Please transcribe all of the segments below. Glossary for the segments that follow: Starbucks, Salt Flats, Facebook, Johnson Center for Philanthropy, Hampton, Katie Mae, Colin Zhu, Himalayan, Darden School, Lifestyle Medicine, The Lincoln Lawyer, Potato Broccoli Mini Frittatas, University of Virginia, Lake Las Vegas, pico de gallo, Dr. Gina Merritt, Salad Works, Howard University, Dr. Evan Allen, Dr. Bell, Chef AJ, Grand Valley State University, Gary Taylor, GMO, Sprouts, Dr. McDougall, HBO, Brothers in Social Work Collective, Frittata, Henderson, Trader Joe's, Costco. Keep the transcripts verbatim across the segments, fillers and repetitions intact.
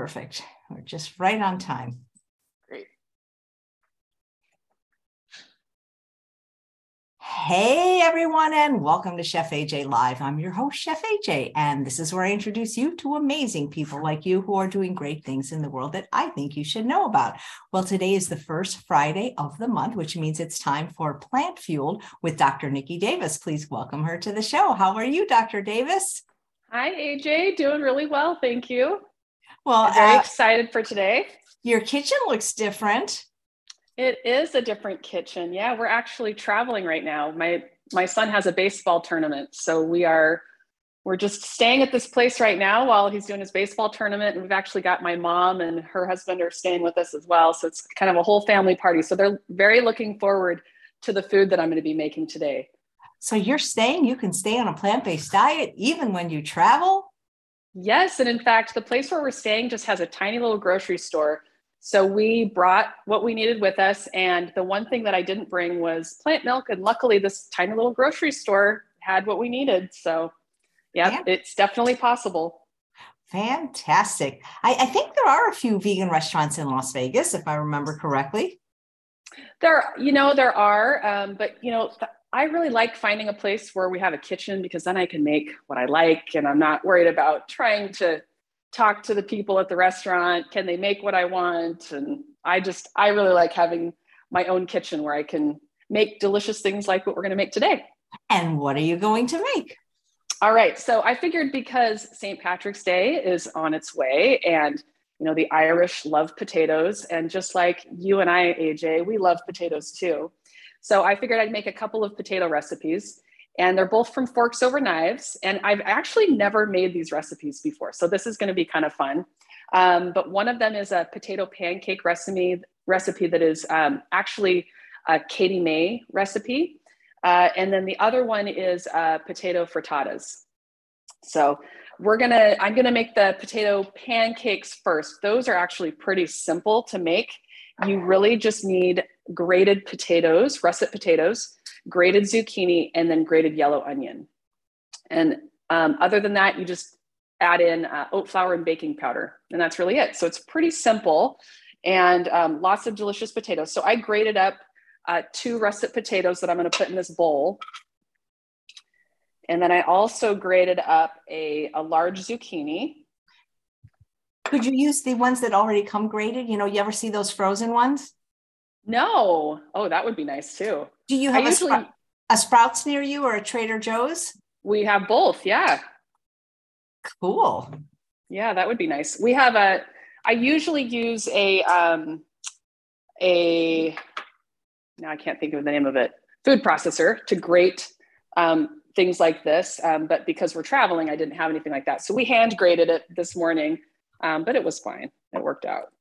Perfect. We're just right on time. Great. Hey, everyone, and welcome to Chef A J Live. I'm your host, Chef A J, and this is where I introduce you to amazing people like you who are doing great things in the world that I think you should know about. Well, today is the first Friday of the month, which means it's time for Plant Fueled with Doctor Nikki Davis. Please welcome her to the show. How are you, Doctor Davis? Hi, A J. Doing really well. Thank you. Well, I'm very uh, excited for today. Your kitchen looks different. It is a different kitchen. Yeah, we're actually traveling right now. My my son has a baseball tournament, so we are we're just staying at this place right now while he's doing his baseball tournament. And we've actually got my mom and her husband are staying with us as well. So it's kind of a whole family party. So they're very looking forward to the food that I'm going to be making today. So you're saying you can stay on a plant-based diet even when you travel? Yes. And in fact, the place where we're staying just has a tiny little grocery store. So we brought what we needed with us. And the one thing that I didn't bring was plant milk. And luckily, this tiny little grocery store had what we needed. So yeah, yeah. It's definitely possible. Fantastic. I, I think there are a few vegan restaurants in Las Vegas, if I remember correctly. There, you know, there are. Um, but, you know, th- I really like finding a place where we have a kitchen because then I can make what I like and I'm not worried about trying to talk to the people at the restaurant. Can they make what I want? And I just, I really like having my own kitchen where I can make delicious things like what we're going to make today. And what are you going to make? All right. So I figured because Saint Patrick's Day is on its way and, you know, the Irish love potatoes. And just like you and I, A J, we love potatoes too. So I figured I'd make a couple of potato recipes and they're both from Forks Over Knives. And I've actually never made these recipes before. So this is going to be kind of fun. Um, but one of them is a potato pancake recipe, recipe that is um, actually a Katie Mae recipe. Uh, and then the other one is uh, potato frittatas. So we're going to, I'm going to make the potato pancakes first. Those are actually pretty simple to make. You really just need grated potatoes, russet potatoes, grated zucchini, and then grated yellow onion. And um, other than that, you just add in uh, oat flour and baking powder, and that's really it. So it's pretty simple and um, lots of delicious potatoes. So I grated up uh, two russet potatoes that I'm going to put in this bowl. And then I also grated up a, a large zucchini. Could you use the ones that already come grated? You know, you ever see those frozen ones? No. Oh, that would be nice too. Do you have a, usually, Spr- a Sprouts near you or a Trader Joe's? We have both. Yeah. Cool. Yeah, that would be nice. We have a, I usually use a, um, a, now I can't think of the name of it, food processor to grate um, things like this. Um, but because we're traveling, I didn't have anything like that. So we hand grated it this morning, um, but it was fine. It worked out.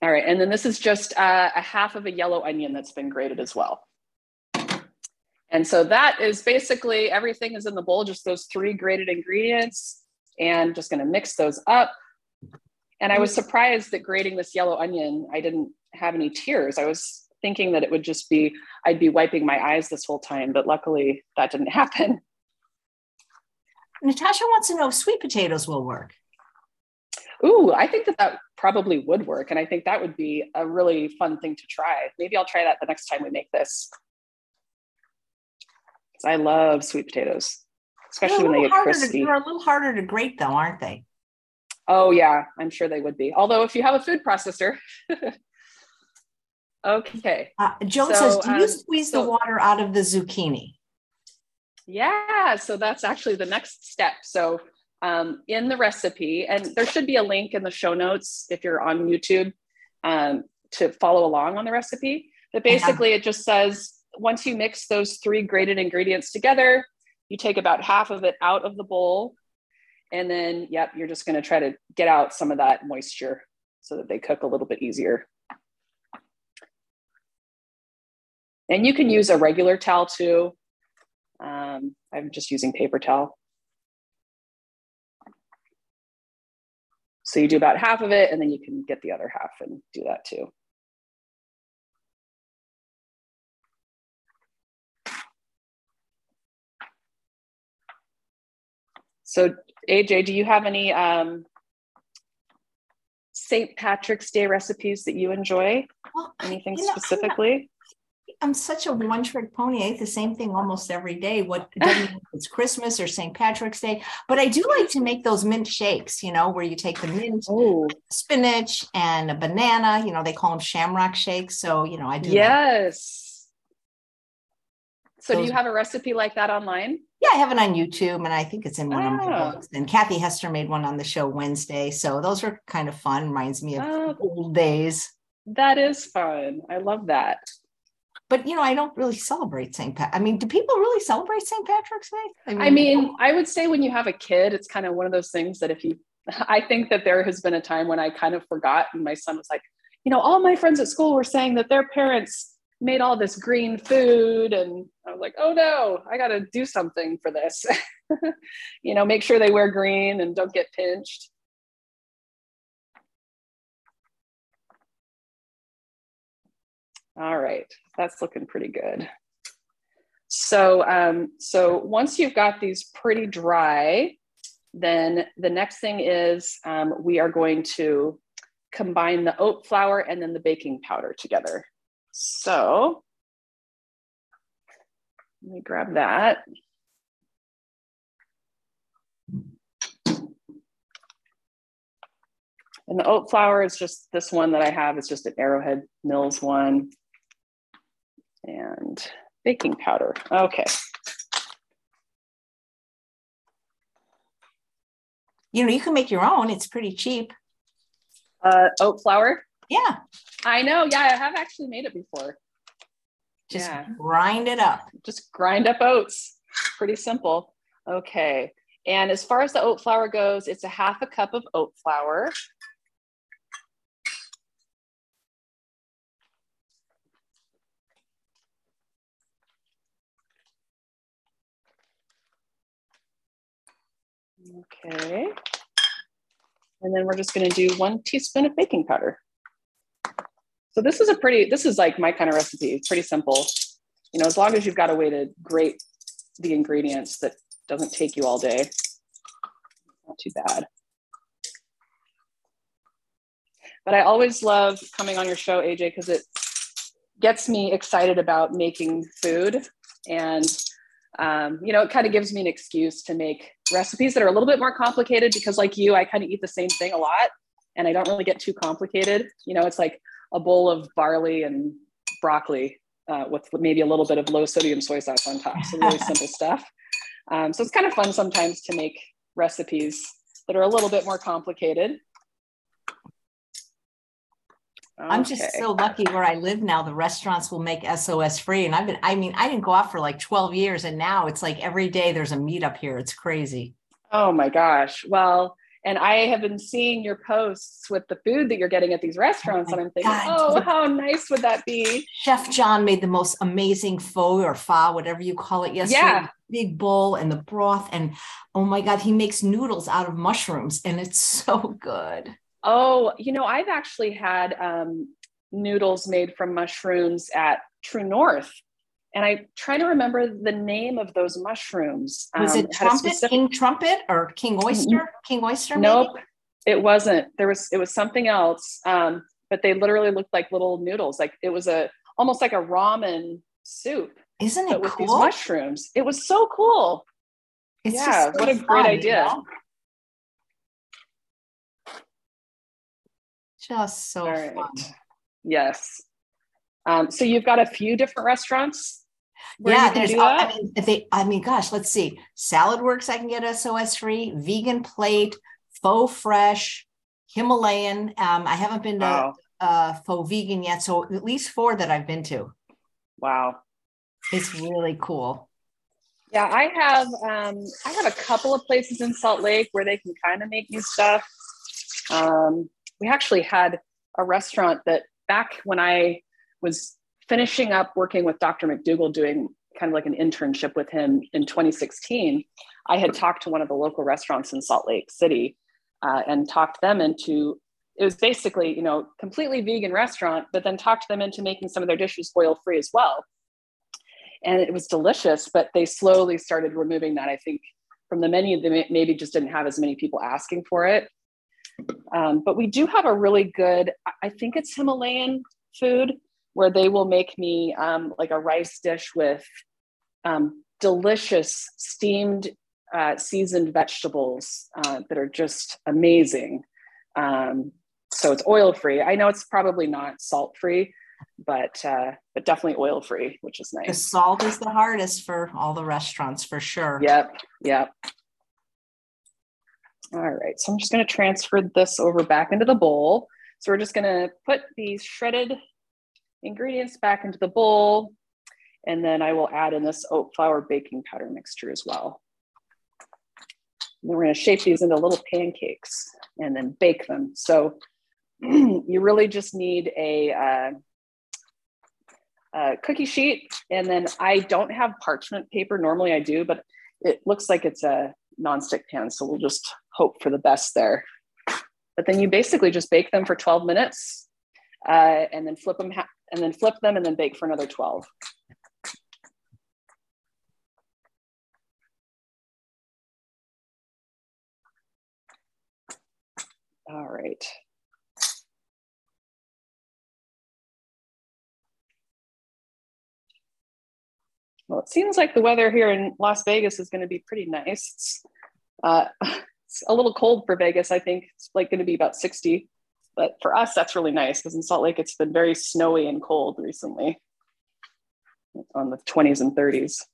All right, and then this is just uh, a half of a yellow onion that's been grated as well. And so that is basically, everything is in the bowl, just those three grated ingredients, and just gonna mix those up. And I was surprised that grating this yellow onion, I didn't have any tears. I was thinking that it would just be, I'd be wiping my eyes this whole time, but luckily that didn't happen. Natasha wants to know if sweet potatoes will work. Ooh, I think that that probably would work. And I think that would be a really fun thing to try. Maybe I'll try that the next time we make this. Because I love sweet potatoes, especially when they get crispy. To, they're a little harder to grate though, aren't they? Oh yeah, I'm sure they would be. Although if you have a food processor. Okay. Uh, Joan so, says, do you um, squeeze so, the water out of the zucchini? Yeah, so that's actually the next step. So Um, in the recipe, and there should be a link in the show notes if you're on YouTube um, to follow along on the recipe. But basically, it just says once you mix those three grated ingredients together, you take about half of it out of the bowl, and then yep, you're just going to try to get out some of that moisture so that they cook a little bit easier. And you can use a regular towel too. Um, I'm just using paper towel. So you do about half of it and then you can get the other half and do that too. So A J, do you have any um, Saint Patrick's Day recipes that you enjoy? Well, anything you know, specifically? I'm, I'm such a one-trick pony. I eat the same thing almost every day. What it's Christmas or Saint Patrick's Day, but I do like to make those mint shakes. You know, where you take the mint, oh. spinach, and a banana. You know, they call them shamrock shakes. So you know, I do. Yes. Like so, those. Do you have a recipe like that online? Yeah, I have it on YouTube, and I think it's in one oh. of my books. And Kathy Hester made one on the show Wednesday. So those are kind of fun. Reminds me of oh. old days. That is fun. I love that. But, you know, I don't really celebrate Saint Pat. I mean, do people really celebrate Saint Patrick's Day? I mean, I, mean, I would say when you have a kid, it's kind of one of those things that if you, I think that there has been a time when I kind of forgot. And my son was like, you know, all my friends at school were saying that their parents made all this green food. And I was like, oh no, I got to do something for this. You know, make sure they wear green and don't get pinched. All right, that's looking pretty good. So, um, so once you've got these pretty dry, then the next thing is um, we are going to combine the oat flour and then the baking powder together. So, let me grab that. And the oat flour is just this one that I have. It's just an Arrowhead Mills one. And baking powder. Okay. You know, you can make your own. It's pretty cheap. Uh, oat flour? Yeah. I know. Yeah, I have actually made it before. Just yeah. grind it up. Just grind up oats. Pretty simple. Okay. And as far as the oat flour goes, it's a half a cup of oat flour. Okay. And then we're just going to do one teaspoon of baking powder. So this is a pretty, this is like my kind of recipe. It's pretty simple. You know, as long as you've got a way to grate the ingredients that doesn't take you all day, not too bad. But I always love coming on your show, A J, because it gets me excited about making food. And Um, you know, it kind of gives me an excuse to make recipes that are a little bit more complicated because like you, I kind of eat the same thing a lot and I don't really get too complicated. You know, it's like a bowl of barley and broccoli uh, with maybe a little bit of low sodium soy sauce on top. So really simple stuff. Um, so it's kind of fun sometimes to make recipes that are a little bit more complicated. Okay. I'm just so lucky where I live now, the restaurants will make S O S free. And I've been, I mean, I didn't go out for like twelve years and now it's like every day there's a meetup here. It's crazy. Oh my gosh. Well, and I have been seeing your posts with the food that you're getting at these restaurants. Oh and I'm thinking, God. Oh, how nice would that be? Chef John made the most amazing faux or fa, whatever you call it yesterday. Yeah. Big bowl and the broth. And oh my God, he makes noodles out of mushrooms and it's so good. Oh, you know, I've actually had um, noodles made from mushrooms at True North. And I try to remember the name of those mushrooms. Um, was it trumpet, specific... King Trumpet or King Oyster? King Oyster? Maybe? Nope, it wasn't. There was, it was something else. Um, but they literally looked like little noodles. Like it was a, almost like a ramen soup. Isn't it with cool? These mushrooms. It was so cool. It's yeah, just so what a fun, great idea. You know? Just so right. fun. Yes. Um, so you've got a few different restaurants. Yeah, there's. Uh, I mean, they, I mean, gosh, let's see. Salad Works, I can get S O S free. Vegan Plate, Faux Fresh, Himalayan. Um, I haven't been to wow. uh, Faux Vegan yet, so at least four that I've been to. Wow, it's really cool. Yeah, I have. Um, I have a couple of places in Salt Lake where they can kind of make new stuff. Um, We actually had a restaurant that back when I was finishing up working with Doctor McDougall, doing kind of like an internship with him in twenty sixteen, I had talked to one of the local restaurants in Salt Lake City uh, and talked them into, it was basically, you know, completely vegan restaurant, but then talked them into making some of their dishes oil free as well. And it was delicious, but they slowly started removing that, I think, from the menu. They maybe just didn't have as many people asking for it. Um, but we do have a really good, I think it's Himalayan food, where they will make me um, like a rice dish with um, delicious steamed uh, seasoned vegetables uh, that are just amazing. Um, so it's oil-free. I know it's probably not salt-free, but uh, but definitely oil-free, which is nice. The salt is the hardest for all the restaurants, for sure. Yep, yep. All right, so I'm just gonna transfer this over back into the bowl. So we're just gonna put these shredded ingredients back into the bowl, and then I will add in this oat flour baking powder mixture as well. And we're gonna shape these into little pancakes and then bake them. So you really just need a, uh, a cookie sheet, and then I don't have parchment paper. Normally I do, but it looks like it's a nonstick pan, so we'll just hope for the best there. But then you basically just bake them for twelve minutes, uh, and then flip them, ha and then flip them, and then bake for another twelve. All right. Well, it seems like the weather here in Las Vegas is going to be pretty nice. It's, uh, it's a little cold for Vegas, I think. It's like going to be about sixty. But for us, that's really nice, because in Salt Lake, it's been very snowy and cold recently. It's on the twenties and thirties.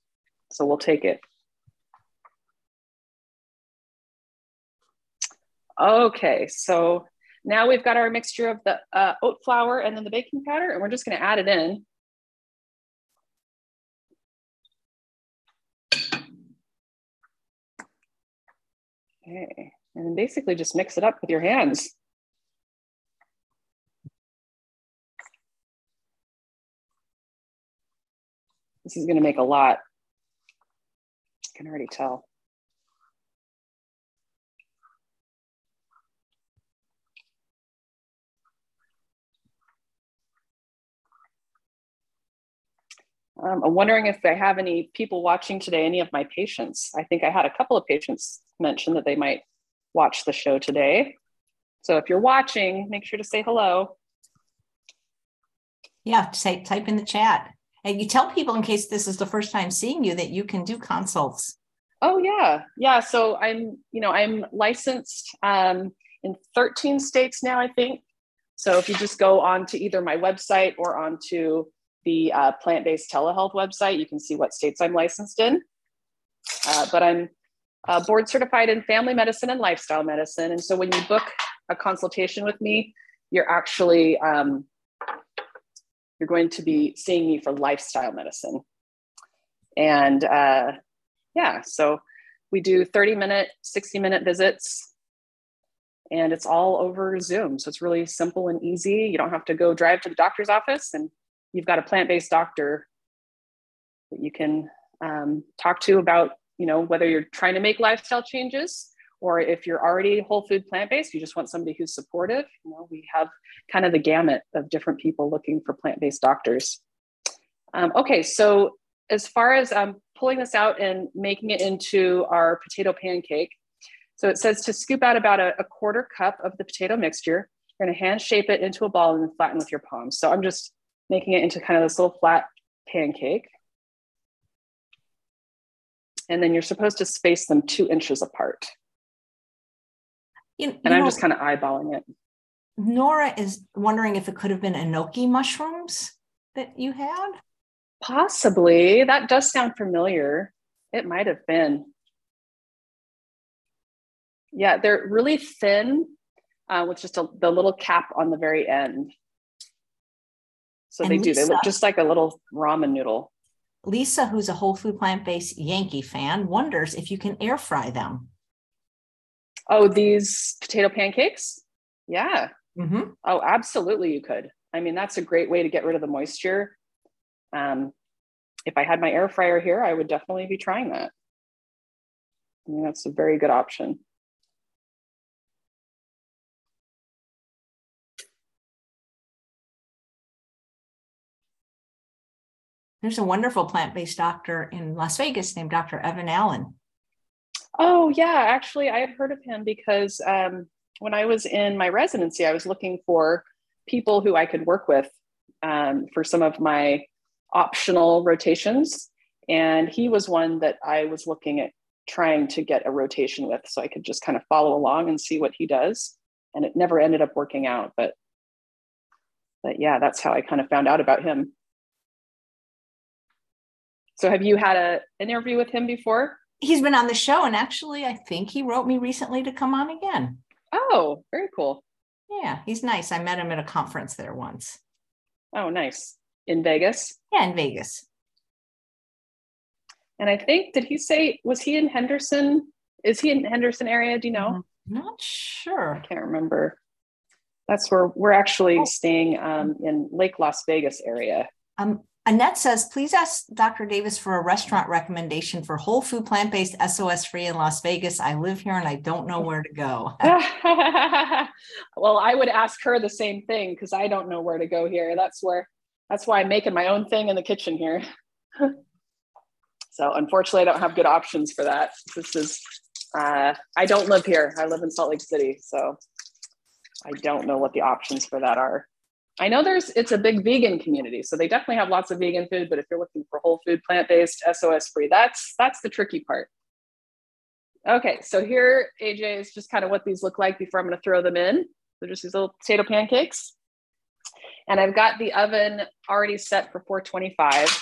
So we'll take it. Okay, so now we've got our mixture of the uh, oat flour and then the baking powder, and we're just going to add it in. Okay, and then basically just mix it up with your hands. This is going to make a lot. I can already tell. Um, I'm wondering if I have any people watching today, any of my patients. I think I had a couple of patients mention that they might watch the show today. So if you're watching, make sure to say hello. Yeah, say, type in the chat. And you tell people, in case this is the first time seeing you, that you can do consults. Oh, yeah. Yeah, so I'm, you know, I'm licensed um, in thirteen states now, I think. So if you just go on to either my website or onto the uh, plant-based telehealth website, you can see what states I'm licensed in. Uh, but I'm uh, board certified in family medicine and lifestyle medicine. And so when you book a consultation with me, you're actually, um, you're going to be seeing me for lifestyle medicine. And uh, yeah, so we do thirty minute, sixty minute visits, and it's all over Zoom. So it's really simple and easy. You don't have to go drive to the doctor's office, and you've got a plant-based doctor that you can um, talk to about, you know, whether you're trying to make lifestyle changes, or if you're already whole food plant-based, you just want somebody who's supportive. You know, we have kind of the gamut of different people looking for plant-based doctors. Um, okay, so as far as um, pulling this out and making it into our potato pancake, so it says to scoop out about a, a quarter cup of the potato mixture. You're gonna hand shape it into a ball and flatten with your palms. So I'm just making it into kind of this little flat pancake. And then you're supposed to space them two inches apart. You, you and I'm know, just kind of eyeballing it. Nora is wondering if it could have been enoki mushrooms that you had? Possibly. That does sound familiar. It might have been. Yeah, they're really thin uh, with just a, the little cap on the very end. So and they Lisa, do. They look just like a little ramen noodle. Lisa, who's a whole food plant-based Yankee fan, wonders if you can air fry them. Oh, these potato pancakes? Yeah. Mm-hmm. Oh, absolutely you could. I mean, that's a great way to get rid of the moisture. Um, if I had my air fryer here, I would definitely be trying that. I mean, that's a very good option. There's a wonderful plant-based doctor in Las Vegas named Doctor Evan Allen. Oh, yeah. Actually, I had heard of him because um, when I was in my residency, I was looking for people who I could work with um, for some of my optional rotations. And he was one that I was looking at trying to get a rotation with, so I could just kind of follow along and see what he does. And it never ended up working out, but but yeah, that's how I kind of found out about him. So have you had a, an interview with him before? He's been on the show, and actually I think he wrote me recently to come on again. Oh, very cool. Yeah, he's nice. I met him at a conference there once. Oh, nice. In Vegas? Yeah, in Vegas. And I think, did he say, was he in Henderson? Is he in the Henderson area? Do you know? I'm not sure. I can't remember. That's where we're actually oh. staying um, in Lake Las Vegas area. Um, Annette says, please ask Doctor Davis for a restaurant recommendation for whole food, plant-based, S O S-free in Las Vegas. I live here and I don't know where to go. Well, I would ask her the same thing because I don't know where to go here. That's where, that's why I'm making my own thing in the kitchen here. So unfortunately, I don't have good options for that. This is, uh, I don't live here. I live in Salt Lake City. So I don't know what the options for that are. I know there's, it's a big vegan community. So they definitely have lots of vegan food, but if you're looking for whole food, plant-based, S O S free, that's, that's the tricky part. Okay, so here, A J, is just kind of what these look like before I'm gonna throw them in. They're just these little potato pancakes. And I've got the oven already set for four twenty-five.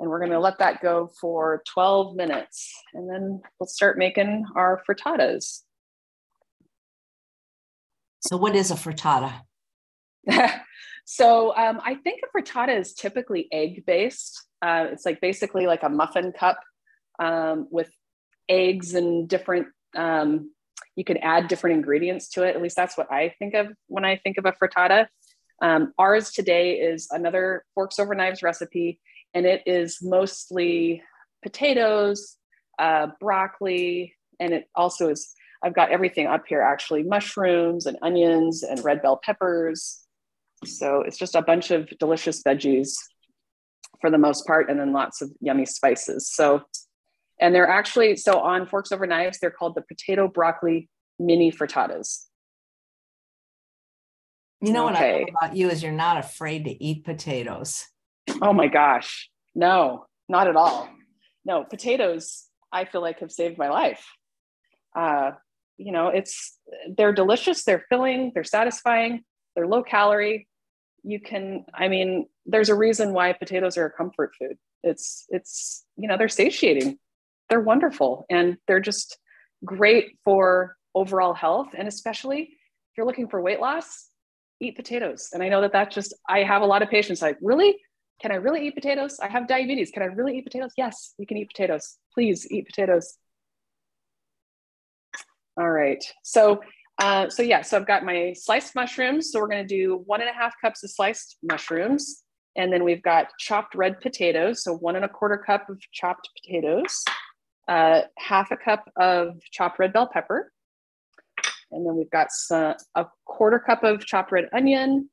And we're gonna let that go for twelve minutes. And then we'll start making our frittatas. So what is a frittata? so um, I think a frittata is typically egg-based. Uh, it's like basically like a muffin cup um, with eggs and different, um, you can add different ingredients to it. At least that's what I think of when I think of a frittata. Um, ours today is another Forks Over Knives recipe. And it is mostly potatoes, uh, broccoli, and it also is, I've got everything up here actually, mushrooms and onions and red bell peppers. So it's just a bunch of delicious veggies for the most part, and then lots of yummy spices. So, and they're actually, so on Forks Over Knives, they're called the Potato Broccoli Mini Frittatas. You know okay. what I love about you is you're not afraid to eat potatoes. Oh my gosh. No, not at all. No, potatoes, I feel like have saved my life. Uh, you know, it's, they're delicious. They're filling, they're satisfying, they're low calorie. You can, I mean, there's a reason why potatoes are a comfort food. It's, it's, you know, they're satiating, they're wonderful, and they're just great for overall health. And especially if you're looking for weight loss, eat potatoes. And I know that that just, I have a lot of patients like, really? Can I really eat potatoes? I have diabetes. Can I really eat potatoes? Yes, you can eat potatoes. Please eat potatoes. All right. So, uh, so yeah, so I've got my sliced mushrooms. So we're going to do one and a half cups of sliced mushrooms. And then we've got chopped red potatoes. So one and a quarter cup of chopped potatoes, uh, half a cup of chopped red bell pepper. And then we've got some, a quarter cup of chopped red onion.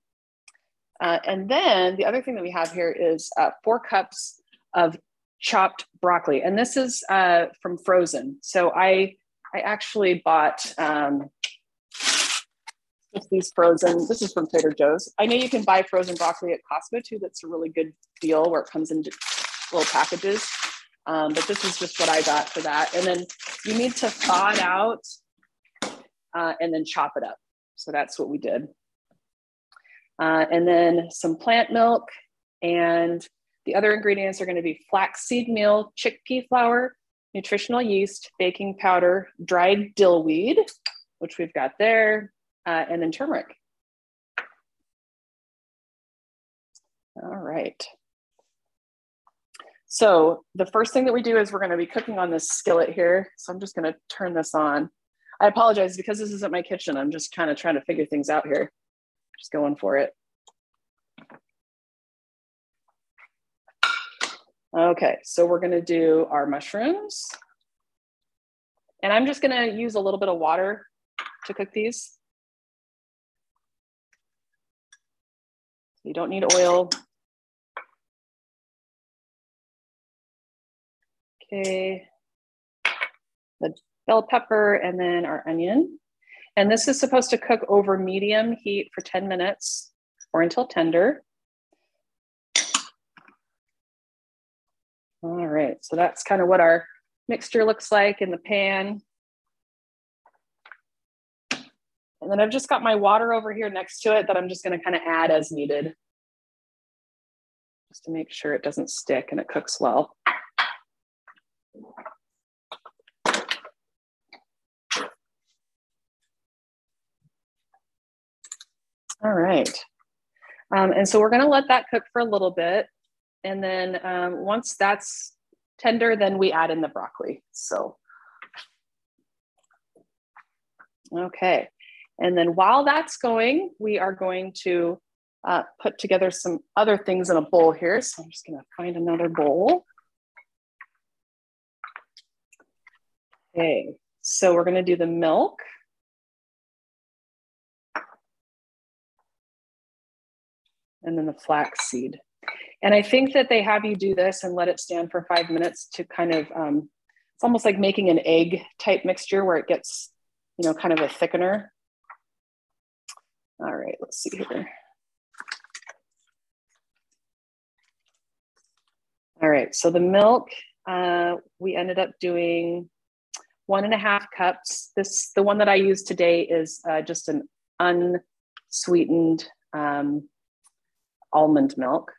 Uh, and then the other thing that we have here is uh, four cups of chopped broccoli. And this is uh, from frozen. So I I actually bought um, these frozen, this is from Trader Joe's. I know you can buy frozen broccoli at Costco too. That's a really good deal where it comes in little packages. Um, but this is just what I got for that. And then you need to thaw it out uh, and then chop it up. So that's what we did. Uh, and then some plant milk, and the other ingredients are going to be flaxseed meal, chickpea flour, nutritional yeast, baking powder, dried dill weed, which we've got there, uh, and then turmeric. All right. So the first thing that we do is we're going to be cooking on this skillet here. So I'm just going to turn this on. I apologize because this isn't my kitchen. I'm just kind of trying to figure things out here. Just going for it. Okay, so we're gonna do our mushrooms. And I'm just gonna use a little bit of water to cook these. You don't need oil. Okay, the bell pepper and then our onion. And this is supposed to cook over medium heat for ten minutes or until tender. All right, so that's kind of what our mixture looks like in the pan. And then I've just got my water over here next to it that I'm just gonna kind of add as needed, just to make sure it doesn't stick and it cooks well. All right, um, and so we're gonna let that cook for a little bit. And then um, once that's tender, then we add in the broccoli. So, okay. And then while that's going, we are going to uh, put together some other things in a bowl here. So I'm just gonna find another bowl. Okay, so we're gonna do the milk. And then the flaxseed. And I think that they have you do this and let it stand for five minutes to kind of, um, it's almost like making an egg type mixture where it gets, you know, kind of a thickener. All right, let's see here. All right, so the milk, uh, we ended up doing one and a half cups. This, the one that I used today is uh, just an unsweetened um, almond milk.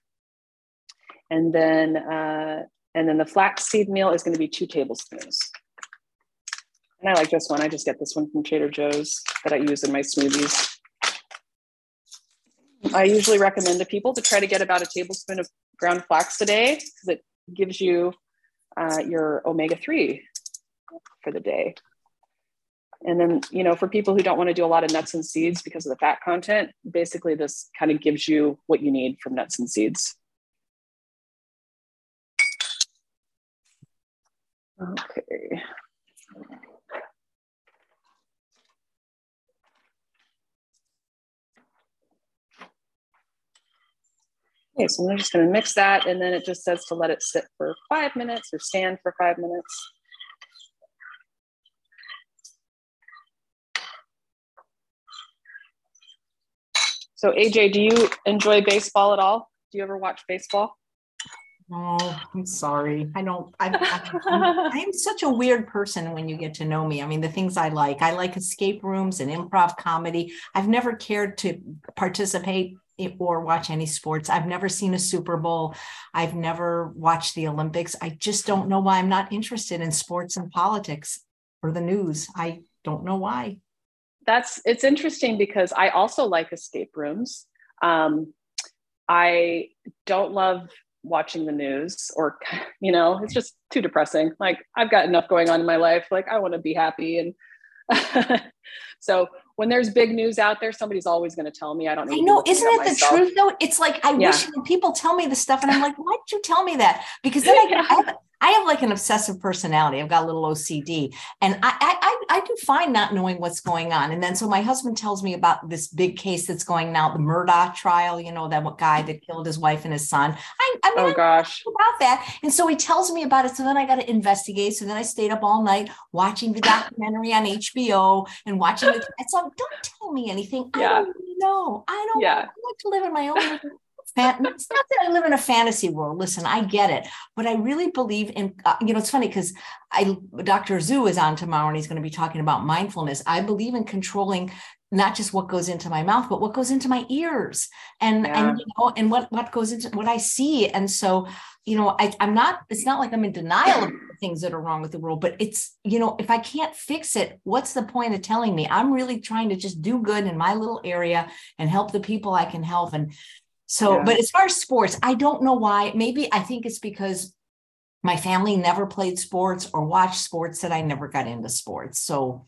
And then, uh, and then the flaxseed meal is going to be two tablespoons. And I like this one. I just get this one from Trader Joe's that I use in my smoothies. I usually recommend to people to try to get about a tablespoon of ground flax a day because it gives you uh, your omega three for the day. And then, you know, for people who don't want to do a lot of nuts and seeds because of the fat content, basically this kind of gives you what you need from nuts and seeds. Okay. Okay, so I'm just going to mix that, and then it just says to let it sit for five minutes or stand for five minutes. So A J, do you enjoy baseball at all? Do you ever watch baseball? Oh, I'm sorry. I don't, I, I, I'm such a weird person when you get to know me. I mean, the things I like, I like escape rooms and improv comedy. I've never cared to participate or watch any sports. I've never seen a Super Bowl. I've never watched the Olympics. I just don't know why I'm not interested in sports and politics or the news. I don't know why. That's, it's interesting because I also like escape rooms. Um, I don't love watching the news, or, you know, it's just too depressing. Like, I've got enough going on in my life. Like, I want to be happy. And so when there's big news out there, somebody's always going to tell me, I don't know. I know. Isn't it the truth though? It's like, I yeah. wish people tell me this stuff. And I'm like, why did you tell me that? Because then I, yeah. I, have, I have like an obsessive personality. I've got a little O C D, and I, I, I, I do find not knowing what's going on. And then, so my husband tells me about this big case that's going now, the Murdaugh trial, you know, that guy that killed his wife and his son. I, I mean, oh, gosh. About that. And so he tells me about it. So then I got to investigate. So then I stayed up all night watching the documentary on H B O and watching it. So don't tell me anything. Yeah. I don't really know. I don't yeah. I like to live in my own. It's not that I live in a fantasy world. Listen, I get it, but I really believe in, uh, you know, it's funny because I, Doctor Zhu is on tomorrow and he's going to be talking about mindfulness. I believe in controlling not just what goes into my mouth, but what goes into my ears and, yeah. and, you know, and what, what goes into what I see. And so, you know, I, I'm not, it's not like I'm in denial of things that are wrong with the world, but it's, you know, if I can't fix it, what's the point of telling me? I'm really trying to just do good in my little area and help the people I can help. And, So, yeah. but as far as sports, I don't know why. Maybe I think it's because my family never played sports or watched sports that I never got into sports. So,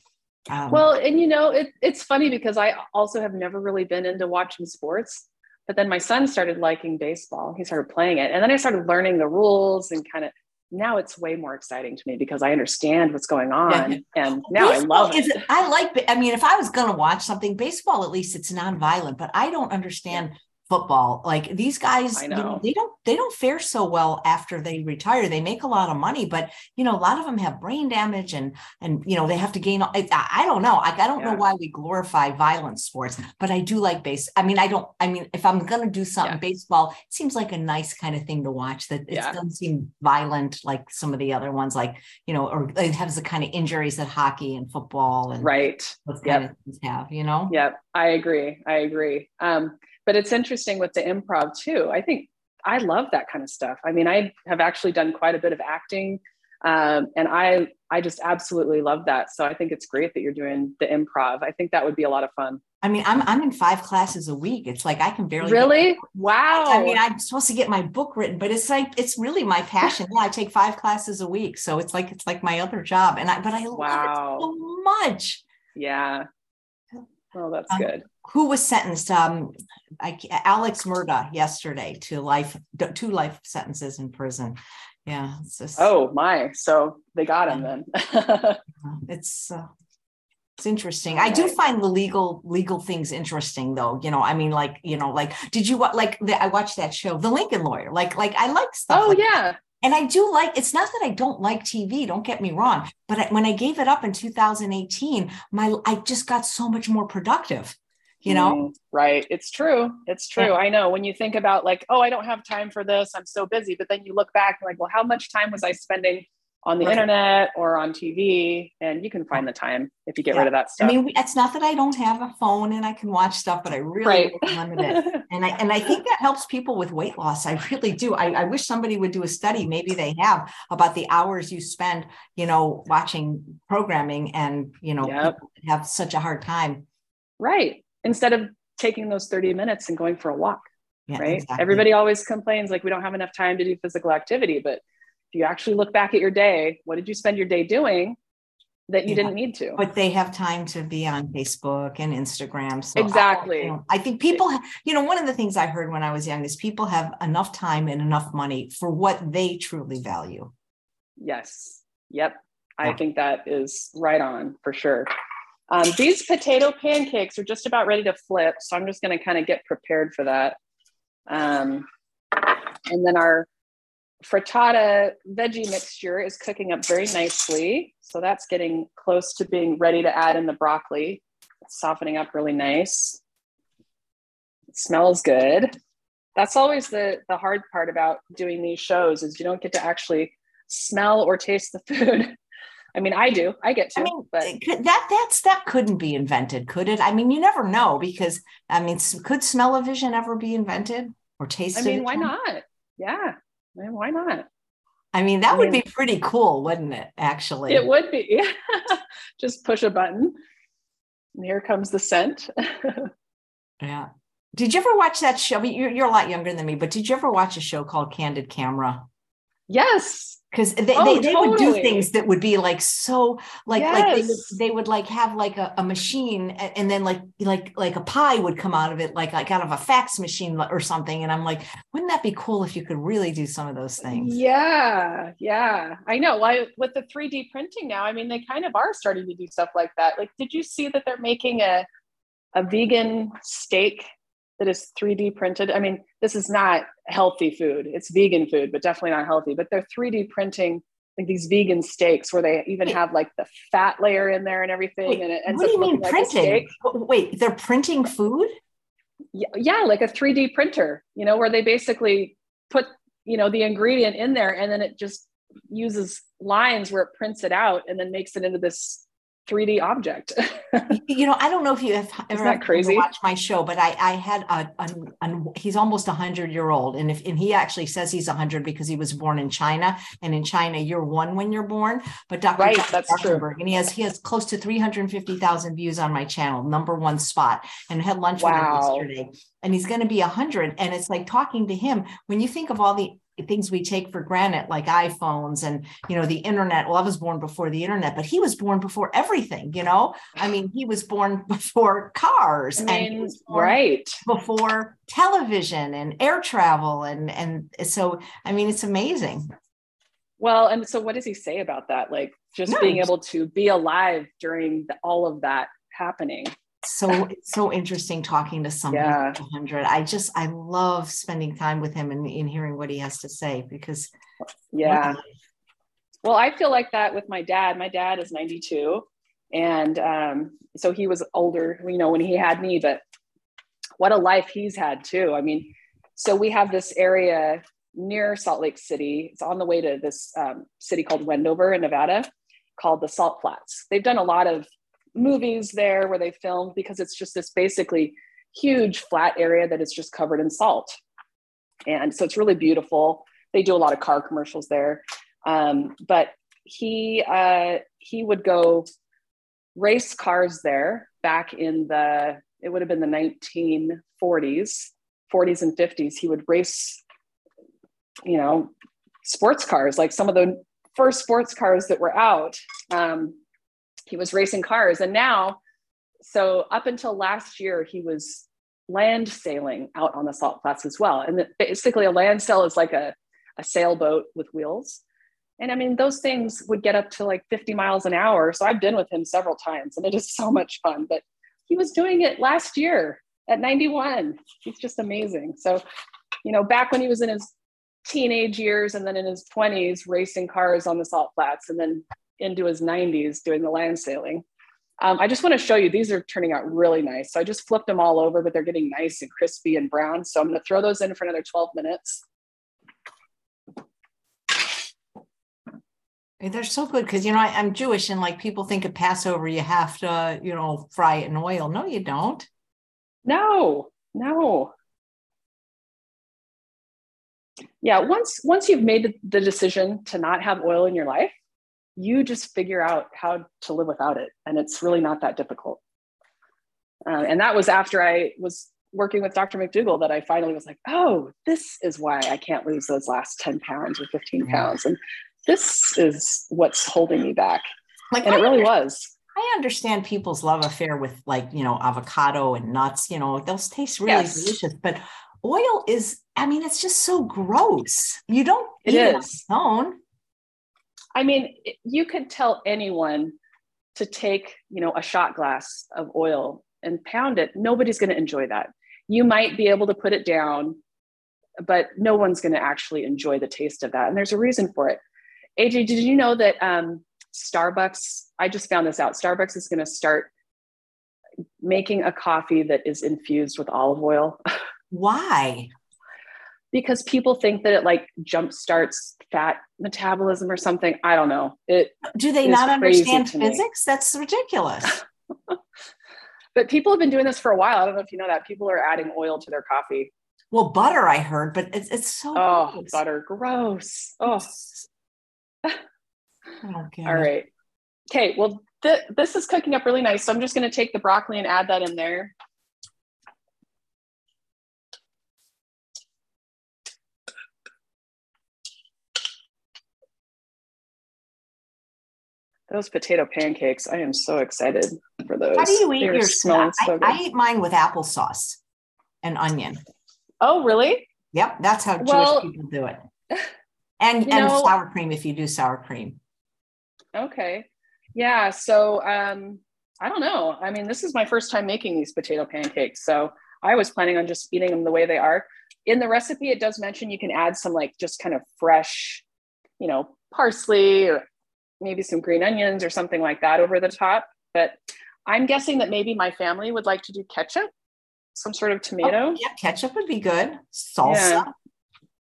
um, well, and you know, it, it's funny because I also have never really been into watching sports, but then my son started liking baseball. He started playing it. And then I started learning the rules and kind of, now it's way more exciting to me because I understand what's going on. Yeah. And now baseball, I love it. Is, I like, I mean, if I was going to watch something, baseball, at least it's nonviolent, but I don't understand yeah. football. Like these guys, you know, they don't, they don't fare so well after they retire. They make a lot of money, but you know, a lot of them have brain damage and, and, you know, they have to gain, I, I don't know. Like, I don't yeah. know why we glorify violent sports, but I do like base. I mean, I don't, I mean, if I'm going to do something, yeah. baseball, it seems like a nice kind of thing to watch that it yeah. doesn't seem violent, like some of the other ones, like, you know, or it has the kind of injuries that hockey and football and right. those yep. kind of things have, you know? Yep. I agree. I agree. Um, But it's interesting with the improv too. I think I love that kind of stuff. I mean, I have actually done quite a bit of acting, um, and I I just absolutely love that. So I think it's great that you're doing the improv. I think that would be a lot of fun. I mean, I'm I'm in five classes a week. It's like I can barely really wow. I mean, I'm supposed to get my book written, but it's like it's really my passion. Yeah, I take five classes a week, so it's like it's like my other job. And I but I love wow. it so much. Yeah. Well, that's um, good. Who was sentenced? Um, I, Alex Murdaugh yesterday to life, two life sentences in prison. Yeah. It's just, oh my! So they got him then. it's uh, it's interesting. Right. I do find the legal legal things interesting, though. You know, I mean, like you know, like did you like the, I watched that show, The Lincoln Lawyer. Like, like I like stuff. Oh like yeah. That. And I do like, it's not that I don't like T V, don't get me wrong, but I, when I gave it up in two thousand eighteen, my, I just got so much more productive, you know? Mm, right. It's true. It's true. Yeah. I know when you think about like, oh, I don't have time for this. I'm so busy. But then you look back and like, well, how much time was I spending on the right. internet or on T V? And you can find the time if you get yeah. rid of that stuff. I mean, it's not that I don't have a phone and I can watch stuff, but I really right. limit it. And I, and I think that helps people with weight loss. I really do. I, I wish somebody would do a study. Maybe they have about the hours you spend, you know, watching programming and, you know, yep. people have such a hard time. Right. Instead of taking those thirty minutes and going for a walk, yeah, right. Exactly. Everybody always complains like we don't have enough time to do physical activity, but you actually look back at your day, what did you spend your day doing that you yeah. didn't need to? But they have time to be on Facebook and Instagram. So exactly. I, you know, I think people, you know, one of the things I heard when I was young is people have enough time and enough money for what they truly value. Yes. Yep. Yeah. I think that is right on for sure. Um, these potato pancakes are just about ready to flip. So I'm just going to kind of get prepared for that. Um, and then our frittata veggie mixture is cooking up very nicely. So that's getting close to being ready to add in the broccoli. It's softening up really nice. It smells good. That's always the, the hard part about doing these shows is you don't get to actually smell or taste the food. I mean, I do, I get to, I mean, but could, that, that step couldn't be invented, could it? I mean, you never know because I mean, could smell-o-vision ever be invented or tasted? I mean, why not? Yeah. Why not? I mean, that I would mean, be pretty cool, wouldn't it? Actually, it would be. Yeah. Just push a button. And here comes the scent. Yeah. Did you ever watch that show? I mean, you're, you're a lot younger than me, but did you ever watch a show called Candid Camera? Yes. Because they, oh, they, they totally. would do things that would be like, so like, yes. like they would, they would like have like a, a machine and, and then like, like, like a pie would come out of it, like, like out of a fax machine or something. And I'm like, wouldn't that be cool if you could really do some of those things? Yeah. Yeah. I know. Why with the three D printing now, I mean, they kind of are starting to do stuff like that. Like, did you see that they're making a, a vegan steak that is three D printed? I mean, this is not healthy food. It's vegan food, but definitely not healthy. But they're three D printing like these vegan steaks where they even wait. have like the fat layer in there and everything. Wait, and it ends what do you up mean printing? Like wait, they're printing food? Yeah, yeah, like a three D printer, you know, where they basically put, you know, the ingredient in there and then it just uses lines where it prints it out and then makes it into this three D object. You know, I don't know if you have ever crazy? watched my show, but I, I had a, a, a he's almost a hundred year old. And if, and he actually says he's a hundred because he was born in China and in China, you're one when you're born, but Doctor Right, that's true. And he has, he has close to three hundred fifty thousand views on my channel, number one spot, and I had lunch wow. with him yesterday and he's going to be a hundred. And it's like talking to him, when you think of all the things we take for granted, like iPhones and, you know, the internet. Well, I was born before the internet, but he was born before everything, you know, I mean, he was born before cars I mean, and right before television and air travel. And, and so, I mean, it's amazing. Well, and so what does he say about that? Like just no, being able to be alive during the, all of that happening. so, it's so interesting talking to somebody yeah. at one hundred. I just, I love spending time with him and, and hearing what he has to say because. Yeah. Well, I feel like that with my dad. My dad is ninety-two. And um, so he was older, you know, when he had me, but what a life he's had too. I mean, so we have this area near Salt Lake City. It's on the way to this um, city called Wendover in Nevada called the Salt Flats. They've done a lot of movies there where they filmed because it's just this basically huge flat area that is just covered in salt. And so it's really beautiful. They do a lot of car commercials there. Um, but he, uh, he would go race cars there back in the, it would have been the nineteen forties, forties and fifties. He would race, you know, sports cars, like some of the first sports cars that were out. Um, he was racing cars. And now, so up until last year, he was land sailing out on the Salt Flats as well. And the, basically a land sail is like a, a sailboat with wheels. And I mean, those things would get up to like fifty miles an hour. So I've been with him several times and it is so much fun, but he was doing it last year at ninety-one. He's just amazing. So, you know, back when he was in his teenage years and then in his twenties, racing cars on the Salt Flats and then into his nineties doing the land sailing. Um, I just want to show you, these are turning out really nice. So I just flipped them all over, but they're getting nice and crispy and brown. So I'm going to throw those in for another twelve minutes. They're so good because, you know, I, I'm Jewish and like people think of Passover, you have to, you know, fry it in oil. No, you don't. No, no. Yeah. Once, once you've made the decision to not have oil in your life, you just figure out how to live without it. And it's really not that difficult. Um, and that was after I was working with Doctor McDougall that I finally was like, oh, this is why I can't lose those last ten pounds or fifteen pounds. And this is what's holding me back. Like, and it really was. I understand people's love affair with like, you know, avocado and nuts, you know, those taste really yes. delicious, but oil is, I mean, it's just so gross. You don't eat it on its own. I mean, you could tell anyone to take, you know, a shot glass of oil and pound it. Nobody's going to enjoy that. You might be able to put it down, but no one's going to actually enjoy the taste of that. And there's a reason for it. A J, did you know that um, Starbucks, I just found this out, Starbucks is going to start making a coffee that is infused with olive oil. Why? Because people think that it like jump starts fat metabolism or something. I don't know. It Do they not understand physics? That's ridiculous. But people have been doing this for a while. I don't know if you know that. People are adding oil to their coffee. Well, butter, I heard, but it's it's so oh, gross. butter, gross. Oh, okay. All right. Okay. Well, th this is cooking up really nice. So I'm just going to take the broccoli and add that in there. Those potato pancakes. I am so excited for those. How do you eat They're your snacks? So I, I eat mine with applesauce and onion. Oh, really? Yep. That's how well, Jewish people do it. And, and know, sour cream if you do sour cream. Okay. Yeah. So um, I don't know. I mean, this is my first time making these potato pancakes. So I was planning on just eating them the way they are. In the recipe, it does mention you can add some like just kind of fresh, you know, parsley or maybe some green onions or something like that over the top. But I'm guessing that maybe my family would like to do ketchup, some sort of tomato. Oh, yeah, ketchup would be good. Salsa. Yeah.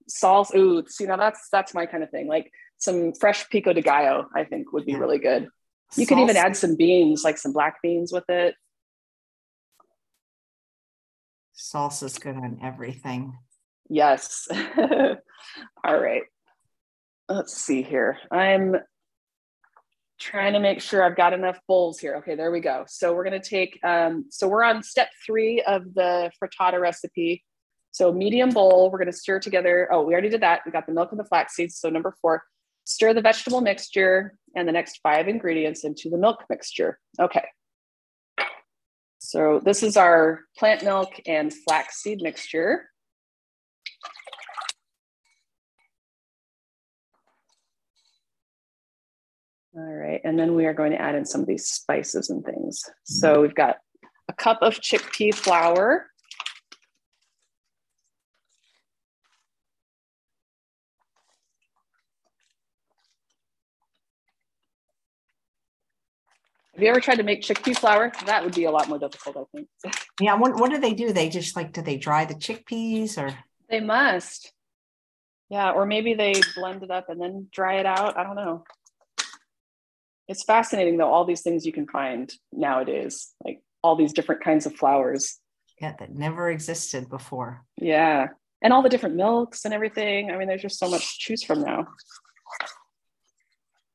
Salsa. Ooh, see, now that's, that's my kind of thing. Like some fresh pico de gallo, I think would be yeah. really good. You salsa. Could even add some beans, like some black beans with it. Salsa's good on everything. Yes. All right. Let's see here. I'm trying to make sure I've got enough bowls here. Okay, there we go. So we're going to take, um, so we're on step three of the frittata recipe. So medium bowl, we're going to stir together. Oh, we already did that. We got the milk and the flax seeds. So number four, stir the vegetable mixture and the next five ingredients into the milk mixture. Okay. So this is our plant milk and flax seed mixture. All right, and then we are going to add in some of these spices and things. So we've got a a cup of chickpea flour, have you ever tried to make chickpea flour? That would be a lot more difficult, I think. Yeah. What, what do they do? They just like, do they dry the chickpeas or? They must. Yeah. Or maybe they blend it up and then dry it out. I don't know. It's fascinating though. All these things you can find nowadays, like all these different kinds of flours. Yeah. That never existed before. Yeah. And all the different milks and everything. I mean, there's just so much to choose from now.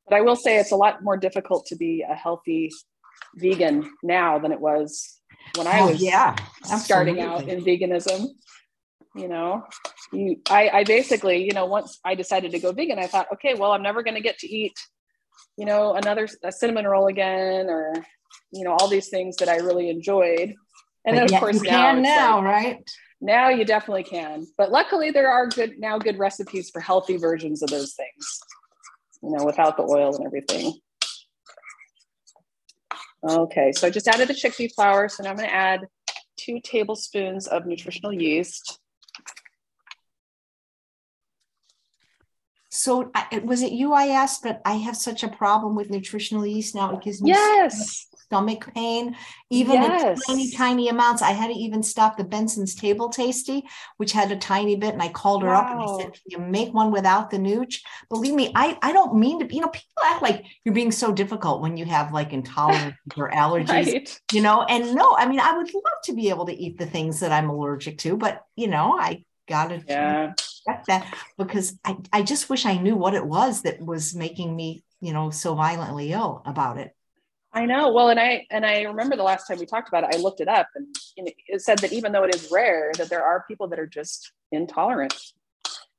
But I will say it's a lot more difficult to be a healthy vegan now than it was when I was oh, yeah, starting out in veganism. You know, you, I, I basically, you know, once I decided to go vegan, I thought, okay, well, I'm never going to get to eat, you know, another a cinnamon roll again, or, you know, all these things that I really enjoyed. And but then, of yeah, course, you now, can now like, right? Now you definitely can. But luckily, there are good now good recipes for healthy versions of those things, you know, without the oil and everything. Okay, so I just added the chickpea flour. So now I'm gonna add two tablespoons of nutritional yeast. So I, was it you I asked, but I have such a problem with nutritional yeast now. It gives me yes. stomach pain, even yes. in tiny, tiny amounts. I had to even stop the Benson's Table Tasty, which had a tiny bit. And I called her wow. up and I said, can you make one without the nooch? Believe me, I, I don't mean to be, you know, people act like you're being so difficult when you have like intolerance or allergies, right. you know, and no, I mean, I would love to be able to eat the things that I'm allergic to, but you know, I got to yeah. check that because I, I just wish I knew what it was that was making me, you know, so violently ill about it. I know. Well, and I, and I remember the last time we talked about it, I looked it up and it said that even though it is rare, that there are people that are just intolerant.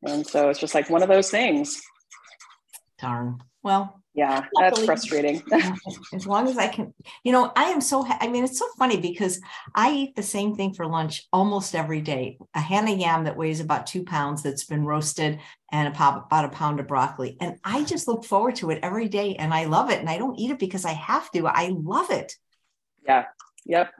And so it's just like one of those things. Darn. Well, yeah, that's frustrating. As long as I can, you know, I am so, I mean, it's so funny because I eat the same thing for lunch almost every day. A Hannah yam that weighs about two pounds that's been roasted and a pop, about a pound of broccoli. And I just look forward to it every day and I love it. And I don't eat it because I have to. I love it. Yeah. Yep.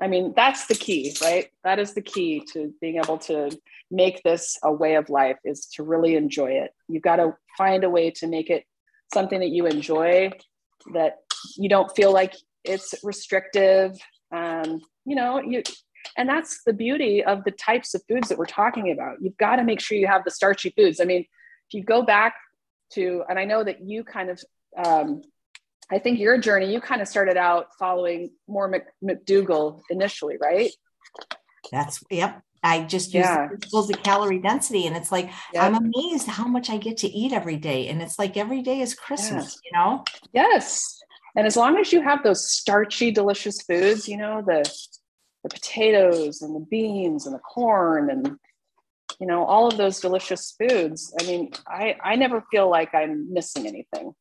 I mean, that's the key, right? That is the key to being able to make this a way of life, is to really enjoy it. You've got to find a way to make it something that you enjoy, that you don't feel like it's restrictive. Um, you know, you, and that's the beauty of the types of foods that we're talking about. You've got to make sure you have the starchy foods. I mean, if you go back to, and I know that you kind of, um, I think your journey, you kind of started out following more Mc, McDougall initially, right? That's, yep. I just use yeah. the principles of calorie density. And it's like, yep. I'm amazed how much I get to eat every day. And it's like, every day is Christmas, yeah. you know? Yes. And as long as you have those starchy, delicious foods, you know, the, the potatoes and the beans and the corn and, you know, all of those delicious foods. I mean, I, I never feel like I'm missing anything.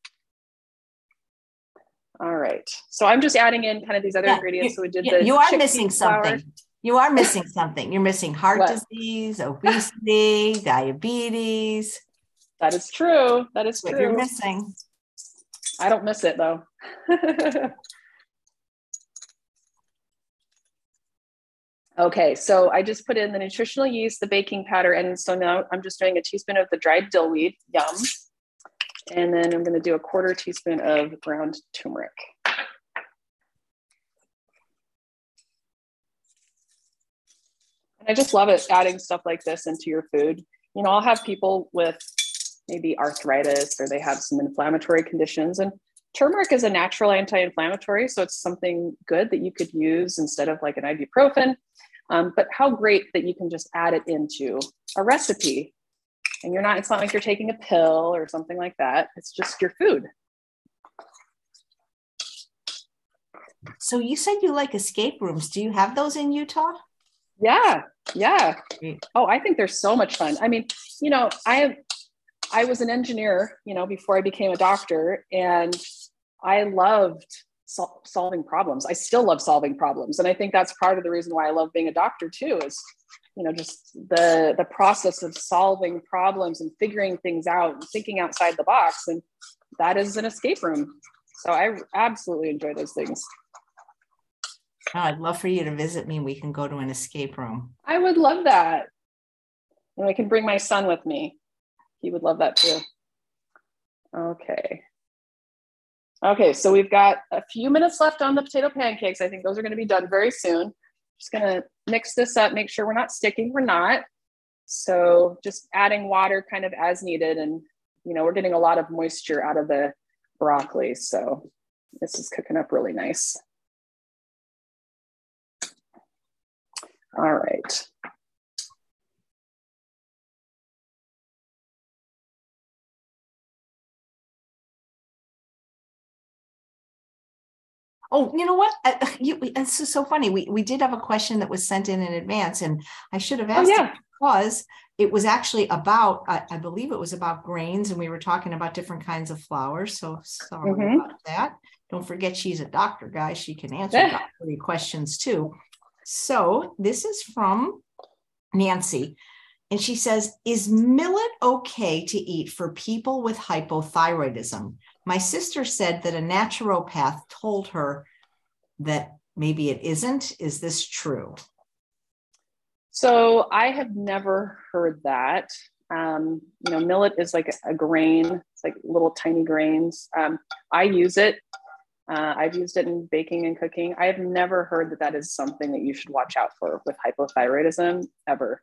All right. So I'm just adding in kind of these other yeah, ingredients. You, so we did yeah, the You are missing flour. something. You are missing something. You're missing heart what? disease, obesity, diabetes. That is true. That is what true. You're missing. I don't miss it though. Okay, so I just put in the nutritional yeast, the baking powder, and so now I'm just doing a teaspoon of the dried dill weed. Yum. And then I'm going to do a quarter teaspoon of ground turmeric. I just love it, adding stuff like this into your food. You know, I'll have people with maybe arthritis or they have some inflammatory conditions, and turmeric is a natural anti-inflammatory. So it's something good that you could use instead of like an ibuprofen. Um, but how great that you can just add it into a recipe and you're not, it's not like you're taking a pill or something like that. It's just your food. So you said you like escape rooms. Do you have those in Utah? Yeah. Yeah. Oh, I think they're so much fun. I mean, you know, I have, I was an engineer, you know, before I became a doctor, and I loved sol- solving problems. I still love solving problems. And I think that's part of the reason why I love being a doctor too, is, you know, just the, the process of solving problems and figuring things out and thinking outside the box. And that is an escape room. So I absolutely enjoy those things. Oh, I'd love for you to visit me. We can go to an escape room. I would love that. And I can bring my son with me. He would love that too. Okay. Okay, so we've got a few minutes left on the potato pancakes. I think those are going to be done very soon. Just going to mix this up, make sure we're not sticking. We're not. So just adding water kind of as needed. And, you know, we're getting a lot of moisture out of the broccoli. So this is cooking up really nice. All right. Oh, you know what? Uh, you, this is so funny. We we did have a question that was sent in in advance, and I should have asked oh, yeah. it because it was actually about, uh, I believe it was about grains, and we were talking about different kinds of flour. So sorry mm-hmm. about that. Don't forget, she's a doctor, guys. She can answer yeah. doctor questions too. So this is from Nancy, and she says, "Is millet okay to eat for people with hypothyroidism? My sister said that a naturopath told her that maybe it isn't. Is this true?" So I have never heard that. Um, you know, millet is like a grain. It's like little tiny grains. Um, I use it. Uh, I've used it in baking and cooking. I have never heard that that is something that you should watch out for with hypothyroidism ever.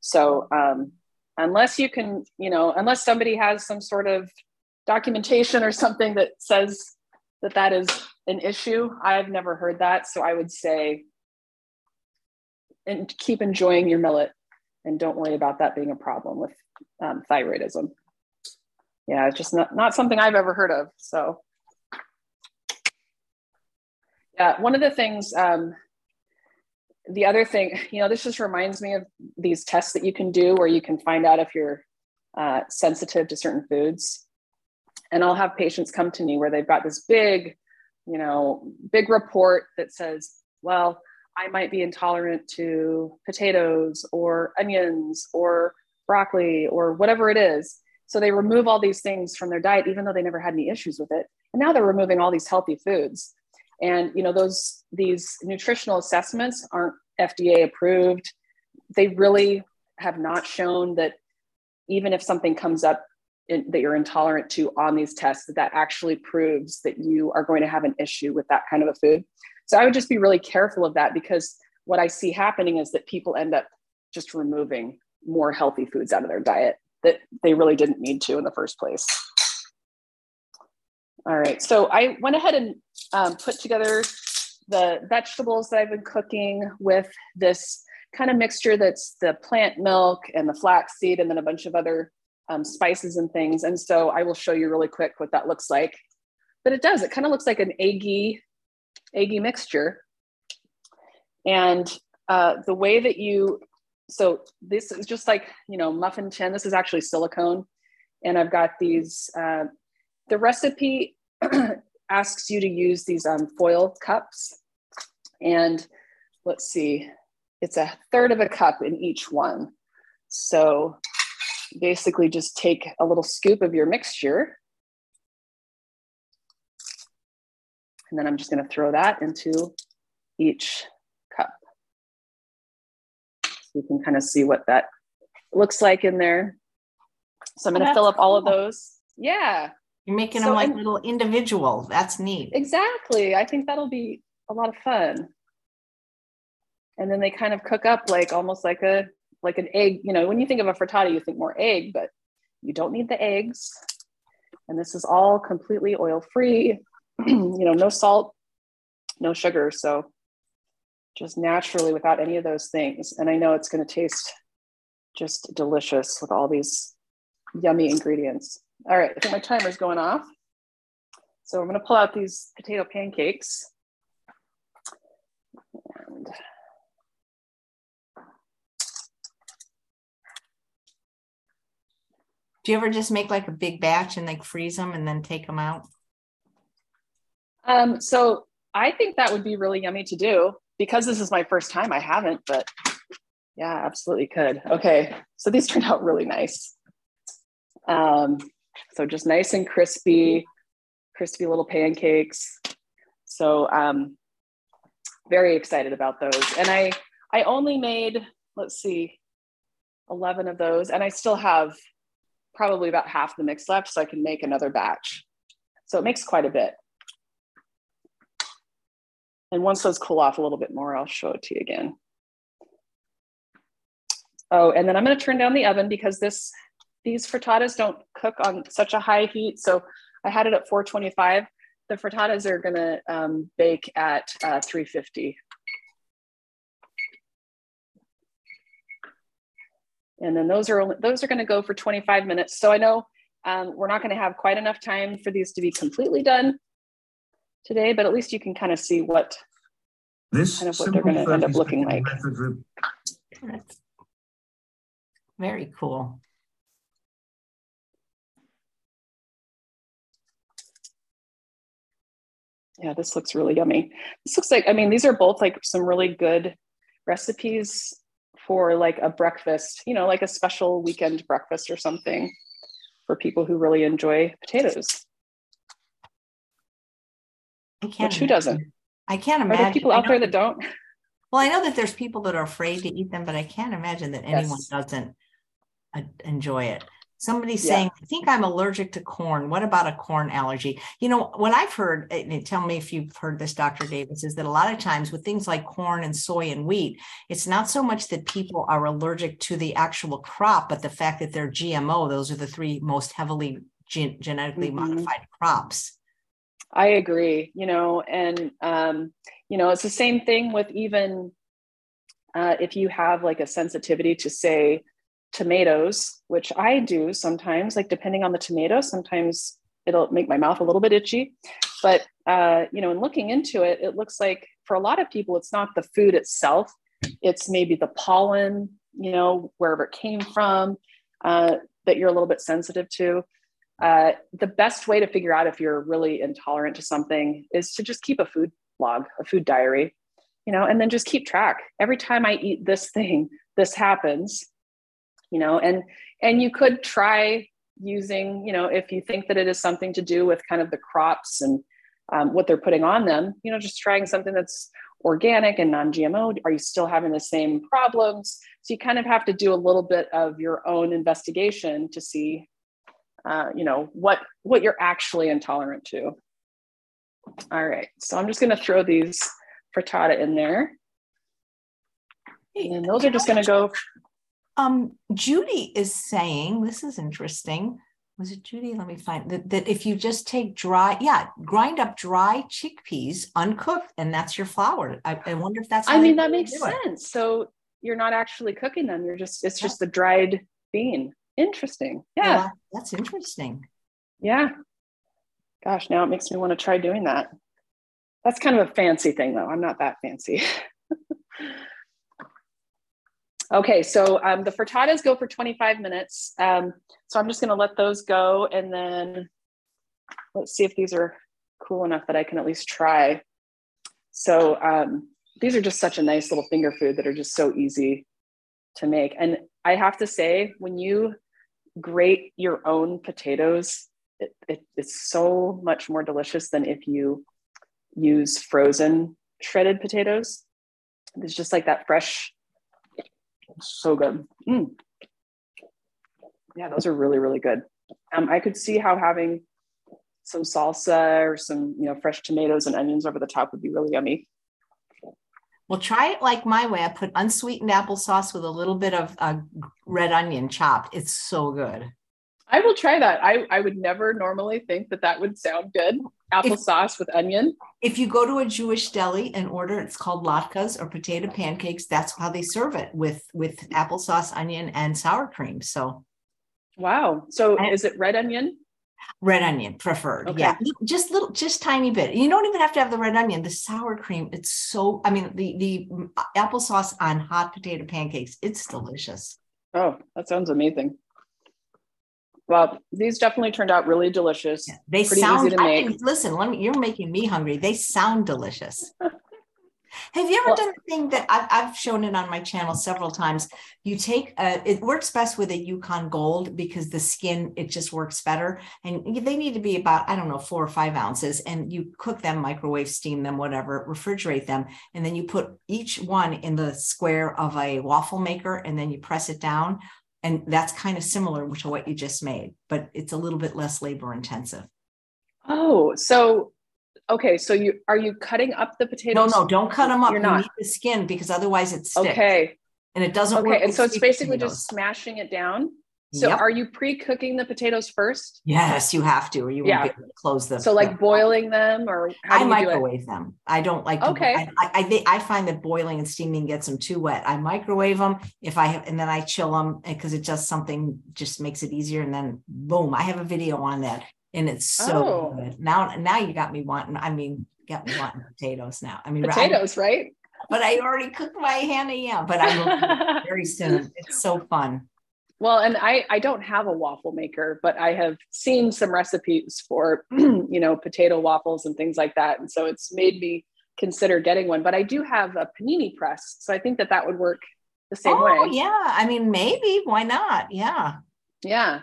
So um, unless you can, you know, unless somebody has some sort of documentation or something that says that that is an issue. I've never heard that. So I would say, and keep enjoying your millet and don't worry about that being a problem with um, thyroidism. Yeah, just not, not something I've ever heard of. So yeah, one of the things, um, the other thing, you know, this just reminds me of these tests that you can do where you can find out if you're uh, sensitive to certain foods. And I'll have patients come to me where they've got this big, you know, big report that says, well, I might be intolerant to potatoes or onions or broccoli or whatever it is. So they remove all these things from their diet, even though they never had any issues with it. And now they're removing all these healthy foods. And, you know, those, these nutritional assessments aren't F D A approved. They really have not shown that even if something comes up In, that you're intolerant to on these tests, that that actually proves that you are going to have an issue with that kind of a food. So I would just be really careful of that, because what I see happening is that people end up just removing more healthy foods out of their diet that they really didn't need to in the first place. All right, so I went ahead and um, put together the vegetables that I've been cooking with this kind of mixture that's the plant milk and the flax seed and then a bunch of other Um, spices and things. And so I will show you really quick what that looks like, but it does, it kind of looks like an eggy, eggy mixture. And uh, the way that you, so this is just like, you know, muffin tin, this is actually silicone. And I've got these, uh, the recipe asks you to use these um, foil cups. And let's see, it's a third of a cup in each one. So basically just take a little scoop of your mixture. And then I'm just going to throw that into each cup. So you can kind of see what that looks like in there. So I'm going to fill up all of those. Yeah. You're making them like little individual. That's neat. Exactly. I think that'll be a lot of fun. And then they kind of cook up like almost like a like an egg, you know, when you think of a frittata, you think more egg, but you don't need the eggs. And this is all completely oil-free, you know, no salt, no sugar. So just naturally without any of those things. And I know it's going to taste just delicious with all these yummy ingredients. All right, I think my timer's going off. So I'm going to pull out these potato pancakes. And do you ever just make like a big batch and like freeze them and then take them out? Um, so I think that would be really yummy to do, because this is my first time. I haven't, but yeah, absolutely could. Okay. So these turned out really nice. Um, so just nice and crispy, crispy little pancakes. So um, very excited about those. And I, I only made, let's see, eleven of those. And I still have probably about half the mix left, so I can make another batch. So it makes quite a bit. And once those cool off a little bit more, I'll show it to you again. Oh, and then I'm gonna turn down the oven because this, these frittatas don't cook on such a high heat. So I had it at four twenty-five. The frittatas are gonna um, bake at uh, three fifty. And then those are only, those are going to go for twenty-five minutes. So I know um, we're not going to have quite enough time for these to be completely done today, but at least you can kind of see what this kind of what they're going to end up looking like. That's very cool. Yeah, this looks really yummy. This looks like, I mean, these are both like some really good recipes for like a breakfast, you know, like a special weekend breakfast or something for people who really enjoy potatoes. I can't Which, who doesn't? I can't imagine. Are there people out there that don't? Well, I know that there's people that are afraid to eat them, but I can't imagine that anyone yes. doesn't uh, enjoy it. Somebody's yeah. saying, I think I'm allergic to corn. What about a corn allergy? You know, what I've heard, and tell me if you've heard this, Doctor Davis, is that a lot of times with things like corn and soy and wheat, it's not so much that people are allergic to the actual crop, but the fact that they're G M O. Those are the three most heavily gen- genetically mm-hmm. modified crops. I agree, you know, and, um, you know, it's the same thing with even uh, if you have like a sensitivity to, say, tomatoes, which I do sometimes, like depending on the tomato, sometimes it'll make my mouth a little bit itchy. But, uh, you know, in looking into it, it looks like for a lot of people, it's not the food itself. It's maybe the pollen, you know, wherever it came from, uh, that you're a little bit sensitive to. Uh, the best way to figure out if you're really intolerant to something is to just keep a food log, a food diary, you know, and then just keep track. Every time I eat this thing, this happens. You know, and, and you could try using, you know, if you think that it is something to do with kind of the crops and um, what they're putting on them, you know, just trying something that's organic and non-G M O. Are you still having the same problems? So you kind of have to do a little bit of your own investigation to see, uh, you know, what, what you're actually intolerant to. All right. So I'm just going to throw these frittata in there. And those are just going to go... Um, Judy is saying, this is interesting. Was it Judy? Let me find that, that if you just take dry, yeah, grind up dry chickpeas uncooked, and that's your flour. I, I wonder if that's, I mean, that makes sense. So you're not actually cooking them. You're just, it's just the dried bean. Interesting. Yeah. Well, that's interesting. Yeah. Gosh, now it makes me want to try doing that. That's kind of a fancy thing though. I'm not that fancy. Okay, so um, the frittatas go for twenty-five minutes. Um, so I'm just gonna let those go, and then let's see if these are cool enough that I can at least try. So um, these are just such a nice little finger food that are just so easy to make. And I have to say, when you grate your own potatoes, it, it, it's so much more delicious than if you use frozen shredded potatoes. It's just like that fresh, so good. Mm. Yeah, those are really, really good. Um, I could see how having some salsa or some, you know, fresh tomatoes and onions over the top would be really yummy. Well, try it like my way. I put unsweetened applesauce with a little bit of uh, red onion chopped. It's so good. I will try that. I, I would never normally think that that would sound good. Applesauce with onion. If you go to a Jewish deli and order, it's called latkes or potato pancakes. That's how they serve it, with, with applesauce, onion, and sour cream. So, wow. So and is it red onion? Red onion preferred. Okay. Yeah. Just little, just tiny bit. You don't even have to have the red onion, the sour cream. It's so, I mean, the, the applesauce on hot potato pancakes, it's delicious. Oh, that sounds amazing. Well, these definitely turned out really delicious. Yeah, they Pretty sound, easy to make. I mean, listen, let me, you're making me hungry. They sound delicious. Have you ever well, done the thing that I've, I've shown it on my channel several times? You take, a, it works best with a Yukon Gold because the skin, it just works better. And they need to be about, I don't know, four or five ounces. And you cook them, microwave, steam them, whatever, refrigerate them. And then you put each one in the square of a waffle maker and then you press it down. And that's kind of similar to what you just made, but it's a little bit less labor intensive. Oh, so... Okay, so you are you cutting up the potatoes? No, no, don't cut them up. You're not. You need the skin because otherwise it sticks. Okay, and it doesn't. Okay, work and so it's basically potatoes. Just smashing it down. So yep. Are you pre-cooking the potatoes first? Yes, you have to, or you yeah. won't be able to close them. So like them. boiling them, or how do I you microwave do it? them. I don't like. Okay, to, I I, they, I find that boiling and steaming gets them too wet. I microwave them if I have, and then I chill them because it just something just makes it easier. And then boom, I have a video on that. And it's so oh. good. Now, now you got me wanting, I mean, got me wanting potatoes now. I mean, potatoes, I, right? But I already cooked my Hannah Yam, but I will very soon. It's so fun. Well, and I, I don't have a waffle maker, but I have seen some recipes for, you know, potato waffles and things like that. And so it's made me consider getting one, but I do have a panini press. So I think that that would work the same oh, way. Oh yeah. I mean, maybe, why not? Yeah. Yeah.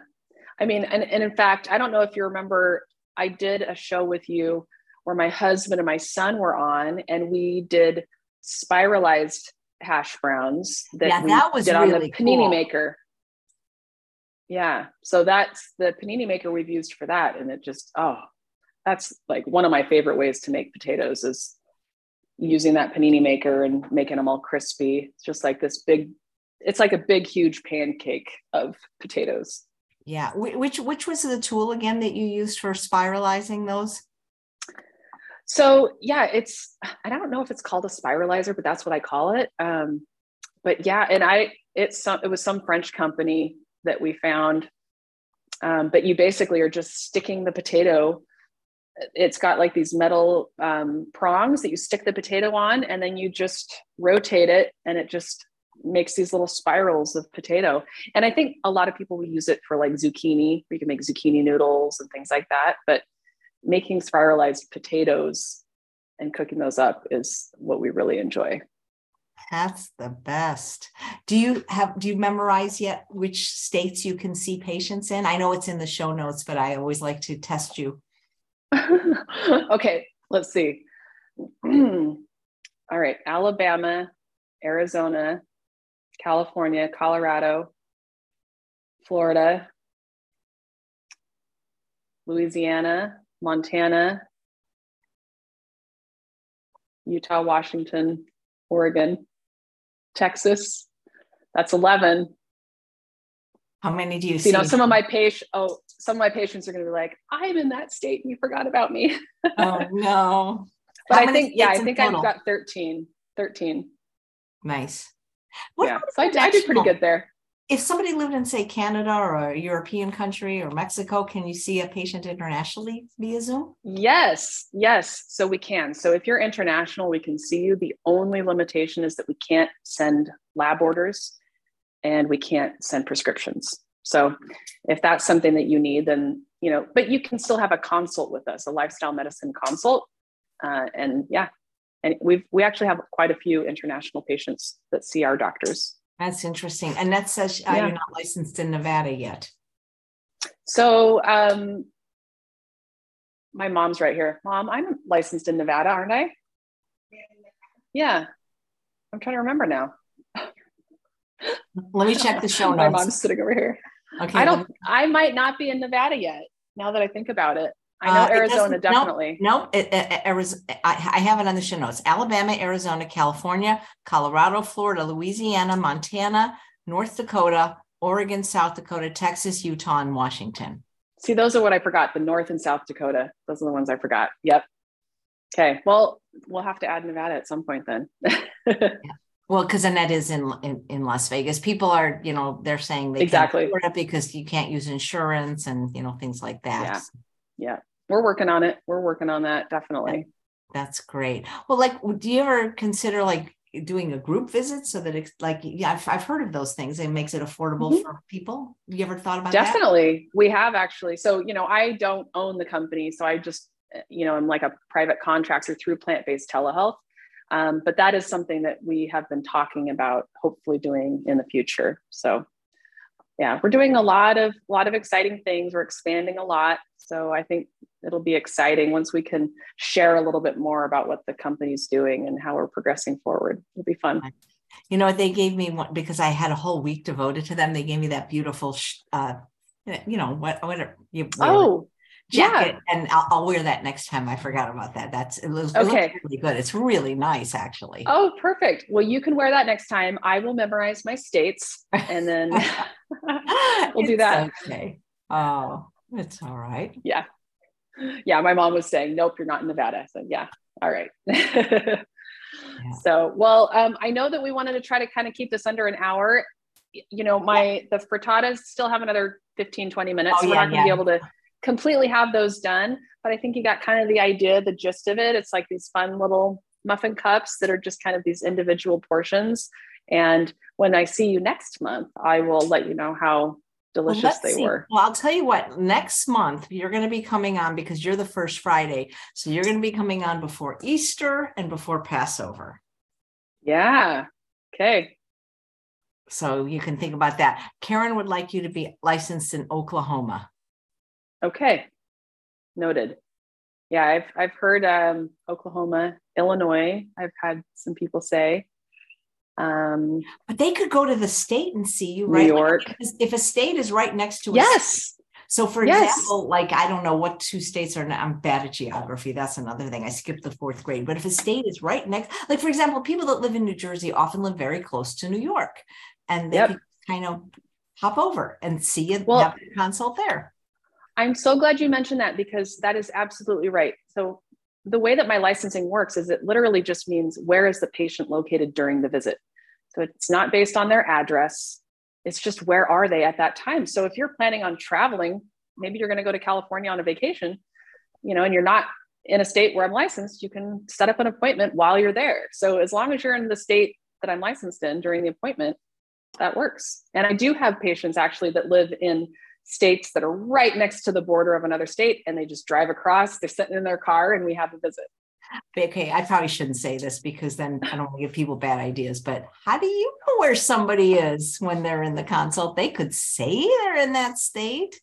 I mean, and, and in fact, I don't know if you remember, I did a show with you where my husband and my son were on, and we did spiralized hash browns that, yeah, we that was did really on the panini cool. maker. Yeah. So that's the panini maker we've used for that. And it just, oh, that's like one of my favorite ways to make potatoes is using that panini maker and making them all crispy. It's just like this big, it's like a big, huge pancake of potatoes. Yeah. Which, which was the tool again that you used for spiralizing those? So yeah, it's, I don't know if it's called a spiralizer, but that's what I call it. Um, but yeah. And I, it's some, it was some French company that we found, um, but you basically are just sticking the potato. It's got like these metal, um, prongs that you stick the potato on, and then you just rotate it, and it just makes these little spirals of potato. And I think a lot of people will use it for like zucchini. We can make zucchini noodles and things like that, but making spiralized potatoes and cooking those up is what we really enjoy. That's the best. Do you have, do you memorize yet which states you can see patients in? I know it's in the show notes, but I always like to test you. Okay. Let's see. All right. Alabama, Arizona, California, Colorado, Florida, Louisiana, Montana, Utah, Washington, Oregon, Texas. That's eleven. How many do you, you see? You know, some of my patients, oh, some of my patients are going to be like, I'm in that state and you forgot about me. Oh no. But I think, yeah, I think I've got thirteen, thirteen. Nice. What yeah, so I, I did pretty good there. If somebody lived in, say, Canada or a European country or Mexico, can you see a patient internationally via Zoom? Yes, yes. So we can. So if you're international, we can see you. The only limitation is that we can't send lab orders and we can't send prescriptions. So if that's something that you need, then, you know, but you can still have a consult with us, a lifestyle medicine consult. Uh, and yeah. And we've, we actually have quite a few international patients that see our doctors. That's interesting. And that says yeah. you're not licensed in Nevada yet. So um, my mom's right here. Mom, I'm licensed in Nevada, aren't I? Yeah. I'm trying to remember now. Let me check the show notes. My mom's sitting over here. Okay. I don't, I might not be in Nevada yet, now that I think about it. I know uh, Arizona, definitely. No, nope, nope, I, I have it on the show notes. Alabama, Arizona, California, Colorado, Florida, Louisiana, Montana, North Dakota, Oregon, South Dakota, Texas, Utah, and Washington. See, those are what I forgot, the North and South Dakota. Those are the ones I forgot. Yep. Okay. Well, we'll have to add Nevada at some point then. Yeah. Well, because Annette is in, in in Las Vegas. People are, you know, they're saying they exactly. can't afford it because you can't use insurance and, you know, things like that. Yeah. Yeah. We're working on it. We're working on that. Definitely. That's great. Well, like, do you ever consider like doing a group visit so that it's like, yeah, I've, I've heard of those things. It makes it affordable mm-hmm. for people. You ever thought about definitely. that? Definitely. We have actually. So, you know, I don't own the company. So I just, you know, I'm like a private contractor through plant-based telehealth. Um, but that is something that we have been talking about, hopefully doing in the future. So yeah, we're doing a lot of, a lot of exciting things. We're expanding a lot. So I think it'll be exciting once we can share a little bit more about what the company's doing and how we're progressing forward. It'll be fun. You know, they gave me one, because I had a whole week devoted to them. They gave me that beautiful, uh, you know, what, what you oh, jacket, yeah. And I'll, I'll wear that next time. I forgot about that. That's, it looks, okay. It looks really good. It's really nice, actually. Oh, perfect. Well, you can wear that next time. I will memorize my states and then we'll do that. Okay. Oh, it's all right. Yeah. Yeah. My mom was saying, nope, you're not in Nevada. So yeah. All right. Yeah. So, well, um, I know that we wanted to try to kind of keep this under an hour. You know, my, the frittatas still have another fifteen, twenty minutes. Oh, so we're yeah, not going to yeah. be able to completely have those done, but I think you got kind of the idea, the gist of it. It's like these fun little muffin cups that are just kind of these individual portions. And when I see you next month, I will let you know how delicious well, they see. were. Well, I'll tell you what, next month you're going to be coming on, because you're the first Friday. So you're going to be coming on before Easter and before Passover. Yeah. Okay. So you can think about that. Karen would like you to be licensed in Oklahoma. Okay. Noted. Yeah. I've, I've heard um, Oklahoma, Illinois. I've had some people say, Um, but they could go to the state and see you, right? New York. Like if, if a state is right next to a yes. state. So for yes. example, like, I don't know what two states are, I'm bad at geography. That's another thing. I skipped the fourth grade, but if a state is right next, like, for example, people that live in New Jersey often live very close to New York, and they yep. can kind of hop over and see you well, have a consult there. I'm so glad you mentioned that, because that is absolutely right. So the way that my licensing works is it literally just means where is the patient located during the visit. So it's not based on their address. It's just where are they at that time. So if you're planning on traveling, maybe you're going to go to California on a vacation, you know, and you're not in a state where I'm licensed, you can set up an appointment while you're there. So as long as you're in the state that I'm licensed in during the appointment, that works. And I do have patients actually that live in states that are right next to the border of another state, and they just drive across, they're sitting in their car, and we have a visit. Okay, I probably shouldn't say this, because then I don't want to give people bad ideas, but how do you know where somebody is when they're in the consult? They could say they're in that state.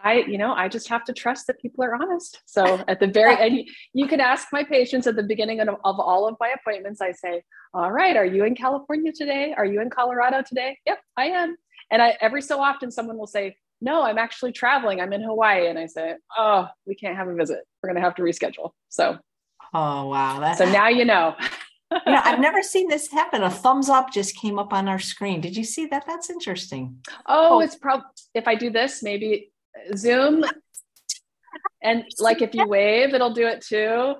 I, you know, I just have to trust that people are honest. So at the very end, you can ask my patients at the beginning of, of all of my appointments, I say, all right, are you in California today? Are you in Colorado today? Yep, I am. And I, every so often someone will say, no, I'm actually traveling. I'm in Hawaii. And I say, oh, we can't have a visit. We're going to have to reschedule. So, oh, wow. That, so now, you know, you know, I've never seen this happen. A thumbs up just came up on our screen. Did you see that? That's interesting. Oh, oh. It's probably, if I do this, maybe Zoom. And like, if you wave, it'll do it too.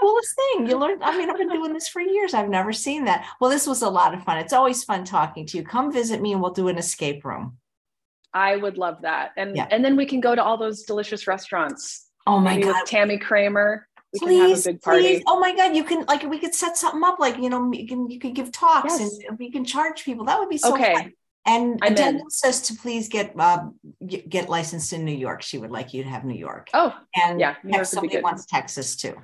Coolest thing you learn. I mean, I've been doing this for years. I've never seen that. Well, this was a lot of fun. It's always fun talking to you. Come visit me and we'll do an escape room. I would love that. And yeah. and then we can go to all those delicious restaurants. Oh my Maybe God. With Tammy Kramer. We please, can have a big party. Please. Oh my God. You can like, we could set something up. Like, you know, you can, you can give talks yes. and we can charge people. That would be so okay. fun. And Danielle says to please get uh, get licensed in New York. She would like you to have New York. Oh and yeah. York somebody wants Texas too.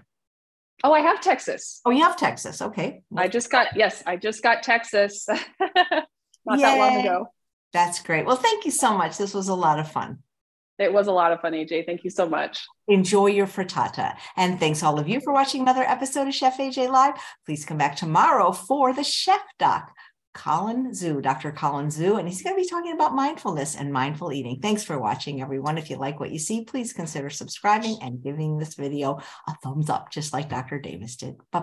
Oh, I have Texas. Oh, you have Texas. Okay. I just got, yes, I just got Texas not Yay. That long ago. That's great. Well, thank you so much. This was a lot of fun. It was a lot of fun, A J. Thank you so much. Enjoy your frittata. And thanks all of you for watching another episode of Chef A J Live. Please come back tomorrow for the Chef Doc, Colin Zhu, Doctor Colin Zhu, and he's going to be talking about mindfulness and mindful eating. Thanks for watching, everyone. If you like what you see, please consider subscribing and giving this video a thumbs up, just like Doctor Davis did. Bye-bye.